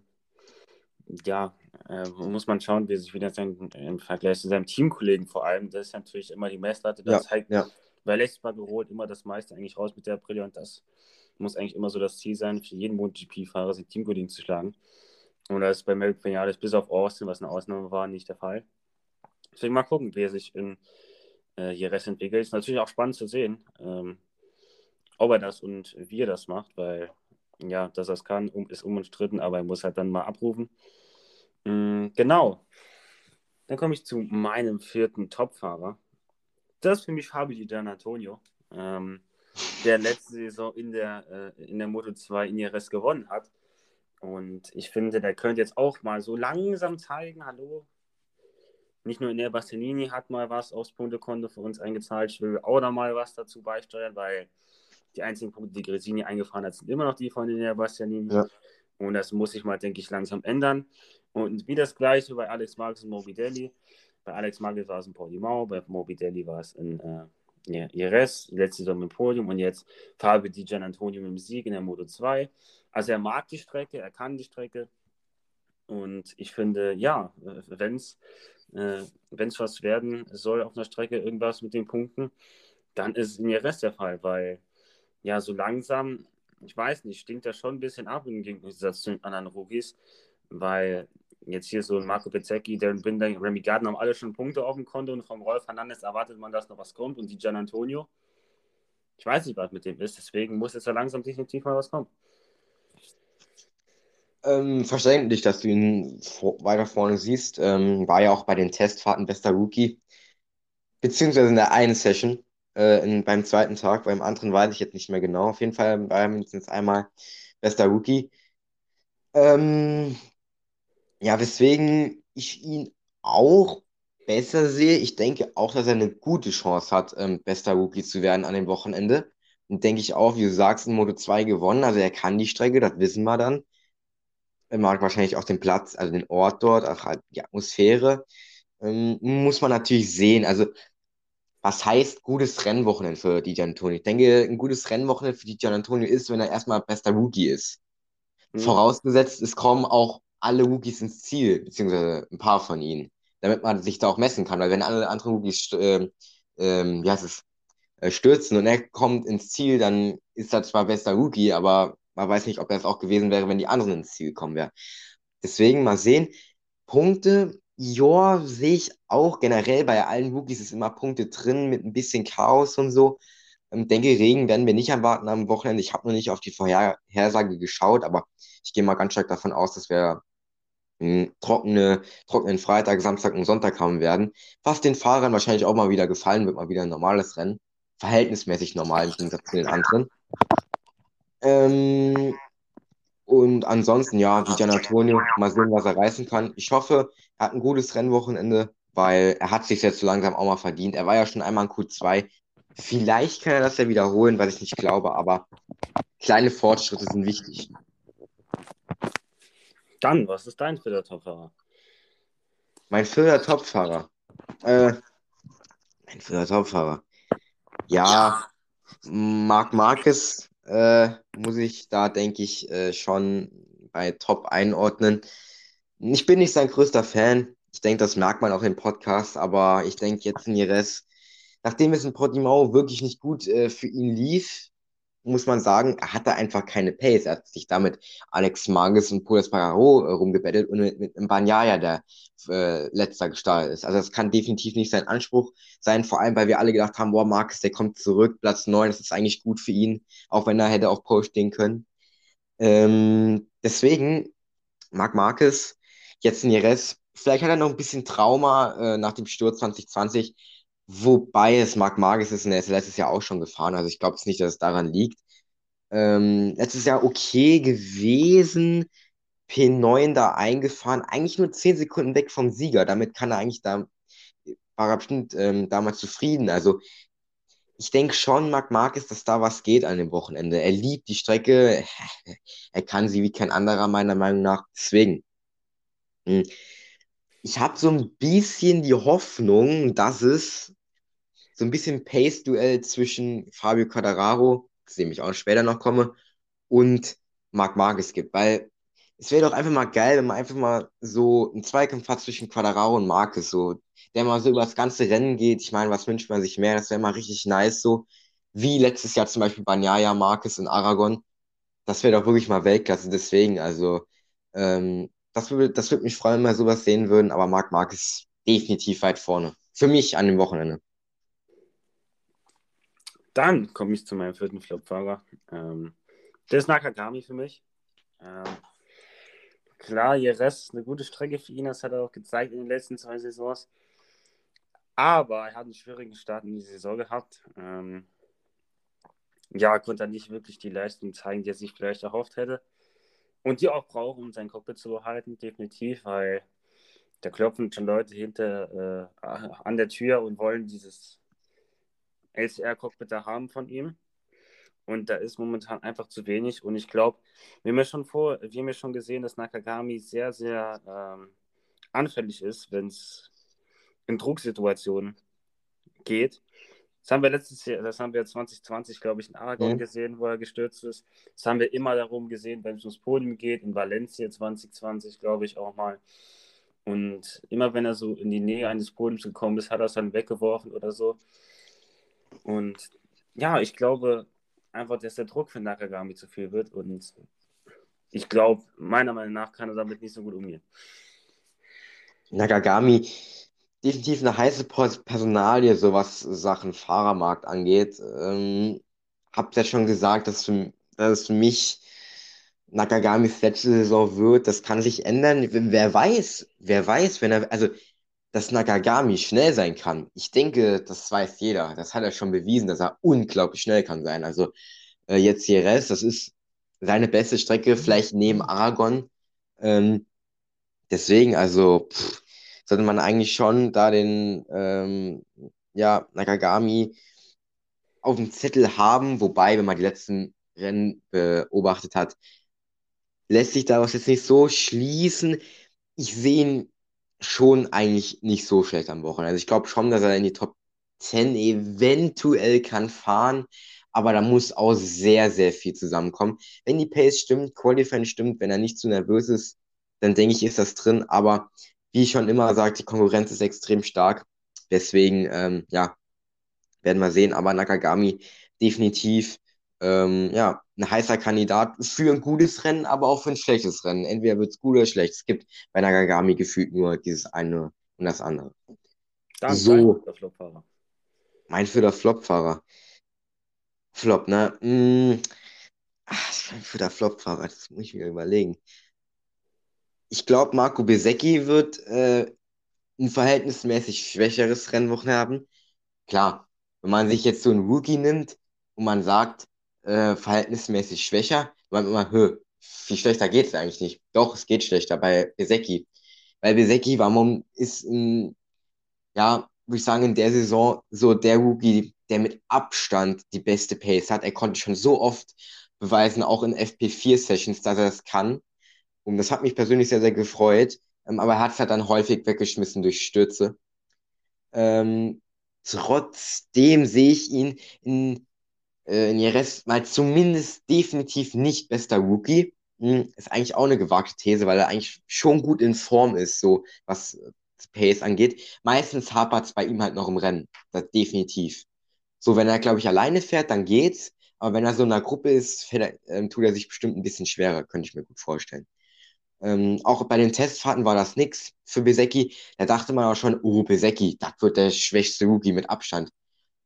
ja, äh, muss man schauen, wie sich wieder sein, im Vergleich zu seinem Teamkollegen vor allem, das ist natürlich immer die Messlatte, das ja, zeigt, ja. Weil Alex Espargaro holt immer das meiste eigentlich raus mit der Brille und das muss eigentlich immer so das Ziel sein, für jeden MotoGP-Fahrer seinen Teamkollegen zu schlagen. Und das ist bei Maverick Viñales bis auf Austin, was eine Ausnahme war, nicht der Fall. Deswegen mal gucken, wie er sich in äh, Jerez entwickelt. Ist natürlich auch spannend zu sehen, ähm, ob er das und wie er das macht, weil ja, dass er es kann, um, ist unumstritten, aber er muss halt dann mal abrufen. Mm, genau. Dann komme ich zu meinem vierten Topfahrer. Das ist für mich Fabio Di Giannantonio, ähm, der letzte Saison in der, äh, in der Moto zwei in Jerez gewonnen hat. Und ich finde, der könnte jetzt auch mal so langsam zeigen, hallo, nicht nur Enea Bastianini hat mal was aufs Punktekonto für uns eingezahlt, ich will auch da mal was dazu beisteuern, weil die einzigen Punkte, die Gresini eingefahren hat, sind immer noch die von Enea Bastianini. Ja. Und das muss sich mal, denke ich, langsam ändern. Und wie das Gleiche bei Alex Marquez und Morbidelli. Bei Alex Marquez war es in Portimao, bei Morbidelli war es in äh, ja, Jerez, letzte Saison im Podium, und jetzt Fabio Di Giannantonio mit dem Sieg in der Moto zwei. Also er mag die Strecke, er kann die Strecke. Und ich finde, ja, wenn es äh, wenn's was werden soll auf einer Strecke, irgendwas mit den Punkten, dann ist es in Jerez der Fall, weil ja, so langsam, ich weiß nicht, stinkt er schon ein bisschen ab im Gegensatz zu den anderen Rookies, weil jetzt hier so Marco Bezzecchi, Darren Binder, Remy Gardner haben alle schon Punkte auf dem Konto, und vom Rolf Hernandez erwartet man, dass noch was kommt, und Di Giannantonio, ich weiß nicht, was mit dem ist, deswegen muss jetzt ja langsam definitiv mal was kommen. Ähm, verständlich, dass du ihn vor- weiter vorne siehst, ähm, war ja auch bei den Testfahrten bester Rookie, beziehungsweise in der einen Session, äh, in, beim zweiten Tag, beim anderen weiß ich jetzt nicht mehr genau, auf jeden Fall war er mindestens einmal bester Rookie. Ähm... Ja, weswegen ich ihn auch besser sehe. Ich denke auch, dass er eine gute Chance hat, ähm, bester Rookie zu werden an dem Wochenende. Und denke ich auch, wie du sagst, in Moto zwei gewonnen. Also er kann die Strecke, das wissen wir dann. Er mag wahrscheinlich auch den Platz, also den Ort dort, auch die Atmosphäre. Ähm, muss man natürlich sehen. Also was heißt gutes Rennwochenende für Di Giannantonio? Ich denke, ein gutes Rennwochenende für Di Giannantonio ist, wenn er erstmal bester Rookie ist. Mhm. Vorausgesetzt, es kommen auch alle Rookies ins Ziel, beziehungsweise ein paar von ihnen, damit man sich da auch messen kann, weil wenn alle anderen Rookies äh, äh, wie heißt es, äh, stürzen und er kommt ins Ziel, dann ist er zwar bester Rookie, aber man weiß nicht, ob er es auch gewesen wäre, wenn die anderen ins Ziel gekommen wären. Deswegen mal sehen, Punkte, ja, sehe ich auch generell, bei allen Rookies ist immer Punkte drin, mit ein bisschen Chaos und so. Ich denke, Regen werden wir nicht erwarten am Wochenende. Ich habe noch nicht auf die Vorhersage geschaut, aber ich gehe mal ganz stark davon aus, dass wir trockene, trockenen Freitag, Samstag und Sonntag haben werden, was den Fahrern wahrscheinlich auch mal wieder gefallen wird, mal wieder ein normales Rennen, verhältnismäßig normal im Gegensatz zu den anderen. Ähm, und ansonsten, ja, Di Giannantonio, mal sehen, was er reißen kann. Ich hoffe, er hat ein gutes Rennwochenende, weil er hat es sich jetzt so langsam auch mal verdient. Er war ja schon einmal in Q zwei. Vielleicht kann er das ja wiederholen, was ich nicht glaube, aber kleine Fortschritte sind wichtig. Dann, was ist dein vierter Topfahrer? Mein vierter Topfahrer? Äh, mein vierter Topfahrer? Ja, Marc Marquez äh, muss ich da, denke ich, äh, schon bei Top einordnen. Ich bin nicht sein größter Fan. Ich denke, das merkt man auch im Podcast, aber ich denke jetzt in Jerez, nachdem es in Portimao wirklich nicht gut äh, für ihn lief, muss man sagen, er hatte einfach keine Pace. Er hat sich damit Alex Marquez und Pol Espargaro äh, rumgebettelt und mit, mit einem Bagnaia, der äh, letzter gestartet ist. Also das kann definitiv nicht sein Anspruch sein, vor allem, weil wir alle gedacht haben, boah, Marquez, der kommt zurück, Platz neun, das ist eigentlich gut für ihn, auch wenn er hätte auf Pole stehen können. Ähm, deswegen, Marc Marquez, jetzt in Jerez, vielleicht hat er noch ein bisschen Trauma äh, nach dem Sturz zwanzig zwanzig, wobei es Marc Marquez ist und er ist letztes Jahr auch schon gefahren. Also ich glaube es nicht, dass es daran liegt. Ähm, letztes Jahr okay gewesen. P neun da eingefahren. Eigentlich nur zehn Sekunden weg vom Sieger. Damit kann er eigentlich da, war er bestimmt ähm, damals zufrieden. Also ich denke schon, Marc Marquez, dass da was geht an dem Wochenende. Er liebt die Strecke. Er kann sie wie kein anderer meiner Meinung nach. Deswegen. Hm. Ich habe so ein bisschen die Hoffnung, dass es so ein bisschen Pace-Duell zwischen Fabio Quartararo, zu dem ich auch später noch komme, und Marc Marquez gibt. Weil es wäre doch einfach mal geil, wenn man einfach mal so einen Zweikampf hat zwischen Quartararo und Marquez, so, der mal so über das ganze Rennen geht. Ich meine, was wünscht man sich mehr? Das wäre mal richtig nice, so wie letztes Jahr zum Beispiel Bagnaia, Marquez und Aragon. Das wäre doch wirklich mal Weltklasse. Deswegen, also, ähm, Das würde, das würde mich freuen, wenn wir sowas sehen würden, aber Marc Marquez definitiv weit vorne. Für mich an dem Wochenende. Dann komme ich zu meinem vierten Flopfahrer. Ähm, der ist Nakagami für mich. Ähm, klar, Jerez ist eine gute Strecke für ihn, das hat er auch gezeigt in den letzten zwei Saisons. Aber er hat einen schwierigen Start in die Saison gehabt. Ähm, ja, konnte er nicht wirklich die Leistung zeigen, die er sich vielleicht erhofft hätte. Und die auch braucht, um sein Cockpit zu behalten, definitiv, weil da klopfen schon Leute hinter äh, an der Tür und wollen dieses L C R-Cockpit da haben von ihm. Und da ist momentan einfach zu wenig. Und ich glaube, wir haben ja schon vor, wir haben ja schon gesehen, dass Nakagami sehr, sehr ähm, anfällig ist, wenn es in Drucksituationen geht. Das haben wir letztes Jahr, das haben wir zwanzig zwanzig, glaube ich, in Aragon mhm. gesehen, wo er gestürzt ist. Das haben wir immer darum gesehen, wenn es ums Podium geht, in Valencia zwanzig zwanzig, glaube ich, auch mal. Und immer wenn er so in die Nähe eines Podiums gekommen ist, hat er es dann weggeworfen oder so. Und ja, ich glaube einfach, dass der Druck für Nakagami zu viel wird. Und ich glaube, meiner Meinung nach kann er damit nicht so gut umgehen. Nakagami, definitiv eine heiße Personalie, so was Sachen Fahrermarkt angeht. Ähm, habt ja schon gesagt, dass, für, dass es für mich Nakagamis letzte Saison wird. Das kann sich ändern. Wer weiß, wer weiß, wenn er, also, dass Nakagami schnell sein kann. Ich denke, das weiß jeder. Das hat er schon bewiesen, dass er unglaublich schnell kann sein. Also, äh, jetzt Jerez, das ist seine beste Strecke, vielleicht neben Aragon. Ähm, deswegen, also, pff, sollte man eigentlich schon da den, ähm, ja, Nakagami auf dem Zettel haben. Wobei, wenn man die letzten Rennen beobachtet hat, lässt sich daraus jetzt nicht so schließen. Ich sehe ihn schon eigentlich nicht so schlecht am Wochenende. Also ich glaube schon, dass er in die Top zehn eventuell kann fahren, aber da muss auch sehr, sehr viel zusammenkommen. Wenn die Pace stimmt, Qualifying stimmt, wenn er nicht zu nervös ist, dann denke ich, ist das drin. Aber wie ich schon immer sage, die Konkurrenz ist extrem stark. Deswegen, ähm, ja, werden wir sehen. Aber Nakagami definitiv Ähm, ja, ein heißer Kandidat für ein gutes Rennen, aber auch für ein schlechtes Rennen. Entweder wird es gut oder schlecht. Es gibt bei Nakagami gefühlt nur dieses eine und das andere. Das so. Ist der Flopfahrer. Mein für der Flopfahrer. Flop, ne? Hm. Ach, für der Flopfahrer, das muss ich mir überlegen. Ich glaube, Marco Bezzecchi wird äh, ein verhältnismäßig schwächeres Rennwochenende haben. Klar, wenn man sich jetzt so einen Rookie nimmt und man sagt, Äh, verhältnismäßig schwächer, weil man immer, viel schlechter geht es eigentlich nicht. Doch, es geht schlechter bei Bezzecchi. Weil Bezzecchi war mom, ist, in, ja, würde ich sagen, in der Saison so der Rookie, der mit Abstand die beste Pace hat. Er konnte schon so oft beweisen, auch in F P vier Sessions, dass er das kann. Und das hat mich persönlich sehr, sehr gefreut. Ähm, aber er hat es halt dann häufig weggeschmissen durch Stürze. Ähm, trotzdem sehe ich ihn in in Jerez mal zumindest definitiv nicht bester Rookie. Ist eigentlich auch eine gewagte These, weil er eigentlich schon gut in Form ist, so was Pace angeht. Meistens hapert es bei ihm halt noch im Rennen. Das definitiv. So, wenn er, glaube ich, alleine fährt, dann geht's. Aber wenn er so in einer Gruppe ist, fährt er, ähm, tut er sich bestimmt ein bisschen schwerer, könnte ich mir gut vorstellen. Ähm, auch bei den Testfahrten war das nix für Bezzecchi. Da dachte man auch schon, oh, Bezzecchi, das wird der schwächste Rookie mit Abstand.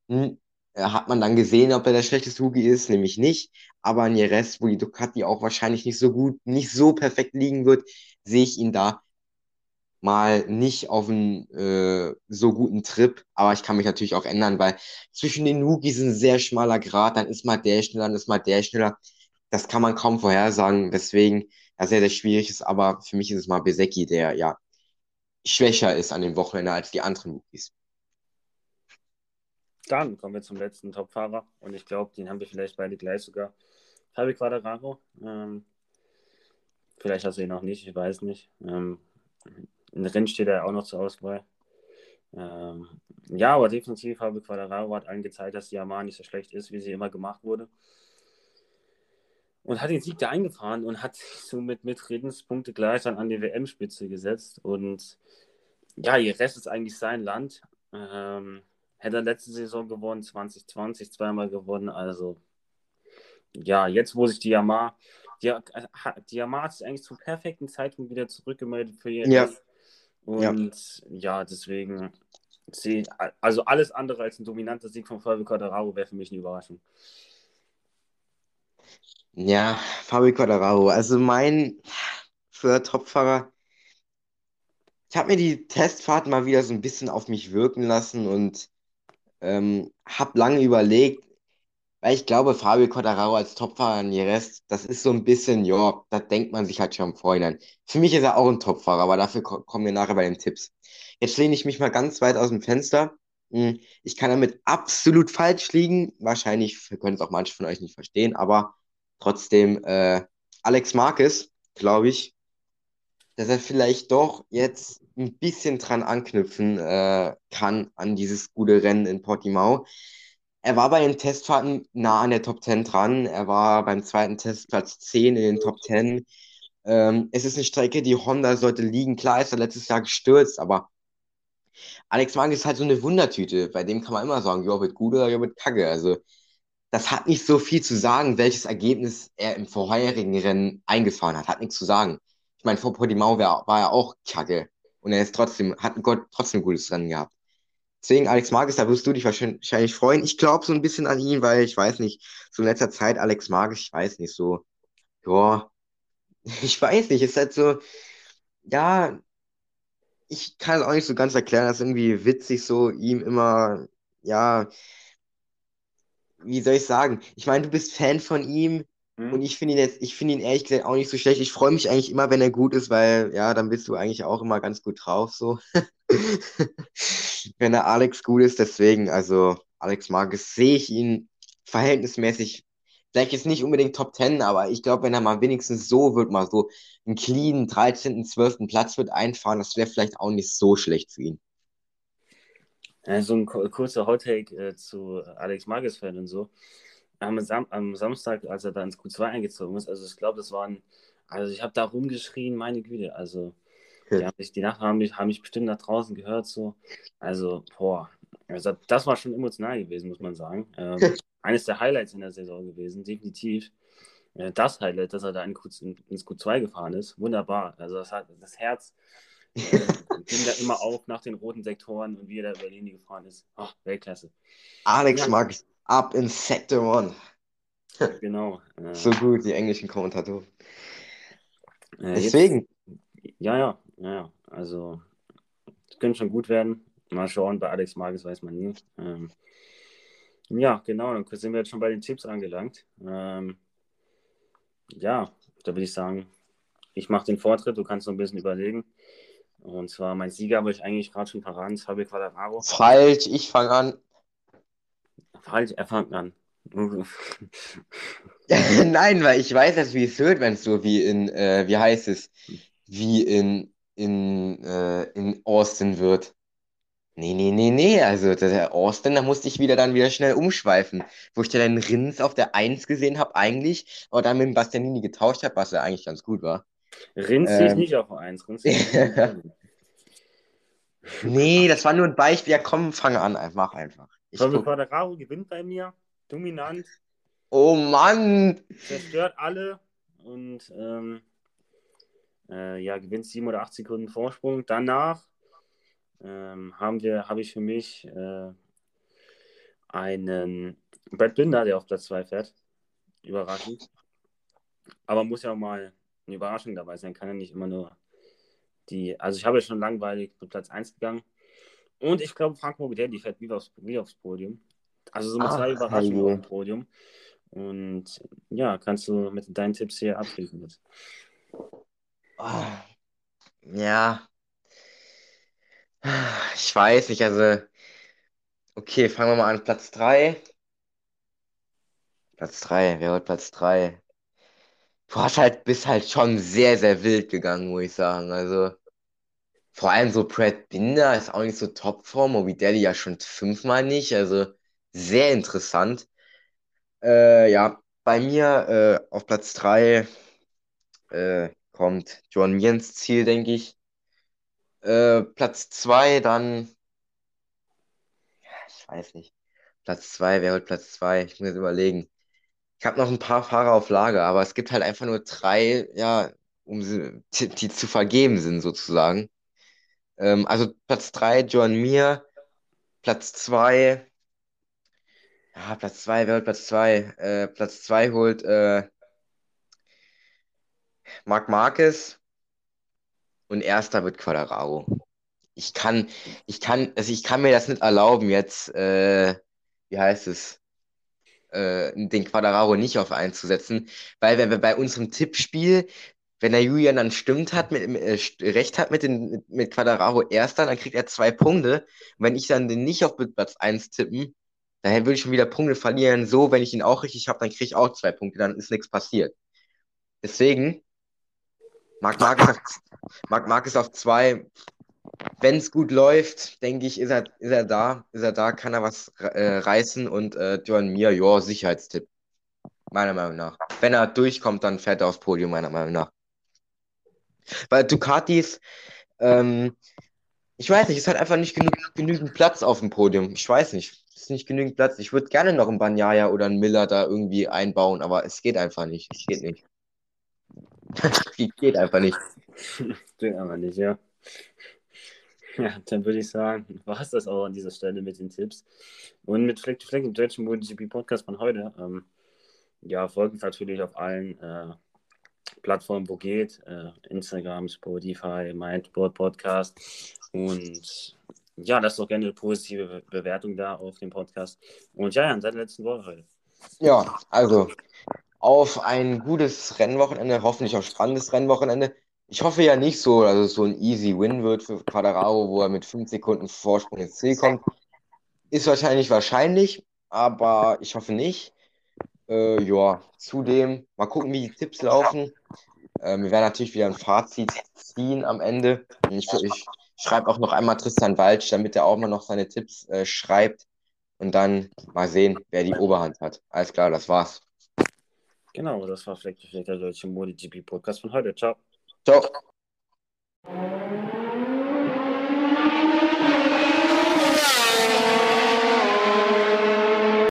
Hm. Hat man dann gesehen, ob er der schlechteste Rookie ist, nämlich nicht. Aber in Jerez, wo die Ducati auch wahrscheinlich nicht so gut, nicht so perfekt liegen wird, sehe ich ihn da mal nicht auf einen äh, so guten Trip. Aber ich kann mich natürlich auch ändern, weil zwischen den Rookies ein sehr schmaler Grat, dann ist mal der schneller, dann ist mal der schneller. Das kann man kaum vorhersagen, weswegen er sehr, sehr schwierig ist. Aber für mich ist es mal Bezzecchi, der ja schwächer ist an dem Wochenende als die anderen Rookies. Dann kommen wir zum letzten Topfahrer und ich glaube, den haben wir vielleicht beide gleich sogar. Fabio Quartararo, ähm, vielleicht hast du ihn noch nicht, ich weiß nicht. Ähm, in Rennen steht er auch noch zur Auswahl. Ähm, ja, aber definitiv Fabio Quartararo hat allen gezeigt, dass die Yamaha nicht so schlecht ist, wie sie immer gemacht wurde. Und hat den Sieg da eingefahren und hat sich somit mit Redenspunkte gleich dann an die W M-Spitze gesetzt. Und ja, ihr Rest ist eigentlich sein Land. Ähm, Hätte er letzte Saison gewonnen, zwanzig zwanzig zweimal gewonnen, also ja, jetzt wo sich die Yamaha, die, die Yamaha hat sich eigentlich zum perfekten Zeitpunkt wieder zurückgemeldet für ihr ja. Und ja, ja deswegen, sie, also alles andere als ein dominanter Sieg von Fabio Quartararo wäre für mich eine Überraschung. Ja, Fabio Quartararo, also mein für Topfahrer. Ich habe mir die Testfahrten mal wieder so ein bisschen auf mich wirken lassen und Ähm, hab lange überlegt, weil ich glaube, Fabio Quartararo als Topfahrer in Jerez, das ist so ein bisschen, ja, da denkt man sich halt schon im Vorhinein. Für mich ist er auch ein Topfahrer, aber dafür ko- kommen wir nachher bei den Tipps. Jetzt lehne ich mich mal ganz weit aus dem Fenster mh, ich kann damit absolut falsch liegen. Wahrscheinlich können es auch manche von euch nicht verstehen, aber trotzdem, äh, Alex Marquez, glaube ich, dass er vielleicht doch jetzt ein bisschen dran anknüpfen äh, kann an dieses gute Rennen in Portimao. Er war bei den Testfahrten nah an der Top zehn dran. Er war beim zweiten Test Platz zehn in den Top zehn. Ähm, es ist eine Strecke, die Honda sollte liegen. Klar ist er letztes Jahr gestürzt, aber Alex Marquez ist halt so eine Wundertüte. Bei dem kann man immer sagen, jo, wird gut oder jo, wird kacke. Also das hat nicht so viel zu sagen, welches Ergebnis er im vorherigen Rennen eingefahren hat. Hat nichts zu sagen. Ich meine, vor Portimao war, war er auch kacke. Und er ist trotzdem, hat Gott trotzdem ein gutes Rennen gehabt. Deswegen, Alex Marquez, da wirst du dich wahrscheinlich freuen. Ich glaube so ein bisschen an ihn, weil ich weiß nicht, so in letzter Zeit Alex Marquez, ich weiß nicht, so, ja, ich weiß nicht, ist halt so, ja, ich kann es auch nicht so ganz erklären, das ist irgendwie witzig so, ihm immer, ja, wie soll ich sagen? Ich meine, du bist Fan von ihm. Und ich finde ihn jetzt, ich finde ihn ehrlich gesagt auch nicht so schlecht. Ich freue mich eigentlich immer, wenn er gut ist, weil, ja, dann bist du eigentlich auch immer ganz gut drauf, so. Wenn der Alex gut ist, deswegen, also, Alex Marquez sehe ich ihn verhältnismäßig, vielleicht jetzt nicht unbedingt Top zehn, aber ich glaube, wenn er mal wenigstens so wird, mal so einen cleanen dreizehnten, zwölften Platz wird einfahren, das wäre vielleicht auch nicht so schlecht für ihn. Also ein kurzer Hot-Take äh, zu Alex Marquez-Fan und so. Am, Sam- am Samstag, als er da ins Q zwei eingezogen ist, also ich glaube, das waren, also ich habe da rumgeschrien, meine Güte, also die, haben sich, die Nachbarn haben mich, haben mich bestimmt nach draußen gehört, so, also, boah, also das war schon emotional gewesen, muss man sagen, ähm, eines der Highlights in der Saison gewesen, definitiv, äh, das Highlight, dass er da in Q- ins Q zwei gefahren ist, wunderbar, also das hat das Herz äh, ging da immer auf nach den roten Sektoren und wie er da über die Linie gefahren ist, ach, Weltklasse. Alex ja. Marquez. Ab in Sector One. Genau. Äh, so gut, die englischen Kommentatoren. Äh, Deswegen. Jetzt, ja, ja, ja. Also, es könnte schon gut werden. Mal schauen, bei Alex Marquez weiß man nie. Ähm, ja, genau, dann sind wir jetzt schon bei den Tipps angelangt. Ähm, ja, da würde ich sagen, ich mache den Vortritt, du kannst noch ein bisschen überlegen. Und zwar, mein Sieger habe ich eigentlich gerade schon parat, Fabio Quartararo. Falsch, ich fange an. Falsch, er fängt an. Nein, weil ich weiß jetzt, wie es hört, wenn es so wie in, äh, wie heißt es, wie in, in, äh, in Austin wird. Nee, nee, nee, nee, also der Austin, da musste ich wieder dann wieder schnell umschweifen, wo ich dann Rins auf der eins gesehen habe eigentlich, aber dann mit dem Bastianini getauscht habe, was ja eigentlich ganz gut war. Rins ähm, sehe ich nicht auf der eins, Rins sehe ich nicht auf der eins. Nee, das war nur ein Beispiel. Ja, komm, fange an, mach einfach. Fabio Quartararo gewinnt bei mir, dominant. Oh Mann! Zerstört alle und ähm, äh, ja, gewinnt sieben oder acht Sekunden Vorsprung. Danach ähm, haben wir, habe ich für mich äh, einen Brad Binder, der auf Platz zwei fährt. Überraschend. Aber muss ja auch mal eine Überraschung dabei sein, kann ja nicht immer nur die, also ich habe ja schon langweilig mit Platz eins gegangen. Und ich glaube, Franco Morbidelli fährt wieder aufs, wieder aufs Podium. Also so ah, zwei Überraschungen auf dem Podium. Und ja, kannst du mit deinen Tipps hier abschließen jetzt. Oh, ja. Ich weiß nicht, also okay, fangen wir mal an. Platz drei. Platz drei, wer hat Platz drei? Du hast halt, bist halt schon sehr, sehr wild gegangen, muss ich sagen. Also vor allem so Brad Binder ist auch nicht so Topform, Morbidelli ja schon fünfmal nicht, also sehr interessant. Äh, ja, bei mir äh, auf Platz drei äh, kommt Joan Mir ins Ziel, denke ich. Äh, Platz zwei dann, ja, ich weiß nicht, Platz zwei, wer holt Platz zwei? Ich muss jetzt überlegen. Ich habe noch ein paar Fahrer auf Lager, aber es gibt halt einfach nur drei, ja, um sie, die, die zu vergeben sind sozusagen. Also Platz drei, Joan Mir, Platz zwei, ja, Platz zwei, wer holt Platz zwei? Äh, Platz zwei holt äh, Marc Marquez und erster wird Quartararo. Ich kann, ich kann, also ich kann mir das nicht erlauben, jetzt, äh, wie heißt es, äh, den Quartararo nicht auf einzusetzen, weil wenn wir bei unserem Tippspiel Wenn der Julian dann stimmt hat, mit, mit, äh, recht hat mit, den, mit, mit Quartararo Erster, dann kriegt er zwei Punkte. Und wenn ich dann den nicht auf Platz eins tippen, daher würde ich schon wieder Punkte verlieren. So, wenn ich ihn auch richtig habe, dann kriege ich auch zwei Punkte. Dann ist nichts passiert. Deswegen, Marc Marquez, Marc Marquez auf zwei. Wenn es gut läuft, denke ich, ist er, ist er da. Ist er da, kann er was äh, reißen. Und äh, Joan Mir, ja, Sicherheitstipp. Meiner Meinung nach. Wenn er durchkommt, dann fährt er aufs Podium, meiner Meinung nach. Weil Ducatis, ähm, ich weiß nicht, es hat einfach nicht genü- genügend Platz auf dem Podium. Ich weiß nicht. Es ist nicht genügend Platz. Ich würde gerne noch einen Bagnaia oder einen Miller da irgendwie einbauen, aber es geht einfach nicht. Es geht nicht. Es geht einfach nicht. Geht einfach nicht, ja. Ja, dann würde ich sagen, war es das auch an dieser Stelle mit den Tipps. Und mit Fleck to Fleck, dem deutschen MotoGP-Podcast von heute. Ähm, ja, folgt uns natürlich auf allen äh, Plattformen, wo geht. Äh, Instagram, Spotify, Mindboard Podcast. Und ja, lasst doch gerne eine positive Bewertung da auf dem Podcast. Und ja, ja, seit der letzten Woche heute. Ja, also auf ein gutes Rennwochenende, hoffentlich auf spannendes Rennwochenende. Ich hoffe ja nicht so, dass es so ein easy win wird für Quartararo, wo er mit fünf Sekunden Vorsprung ins Ziel kommt. Ist wahrscheinlich wahrscheinlich, aber ich hoffe nicht. Äh, ja, zudem, mal gucken, wie die Tipps laufen. Äh, wir werden natürlich wieder ein Fazit ziehen am Ende. Ich, ich schreibe auch noch einmal Tristan Waltsch, damit er auch mal noch seine Tipps äh, schreibt. Und dann mal sehen, wer die Oberhand hat. Alles klar, das war's. Genau, das war vielleicht der deutsche MotoGP-Podcast von heute. Ciao. Ciao.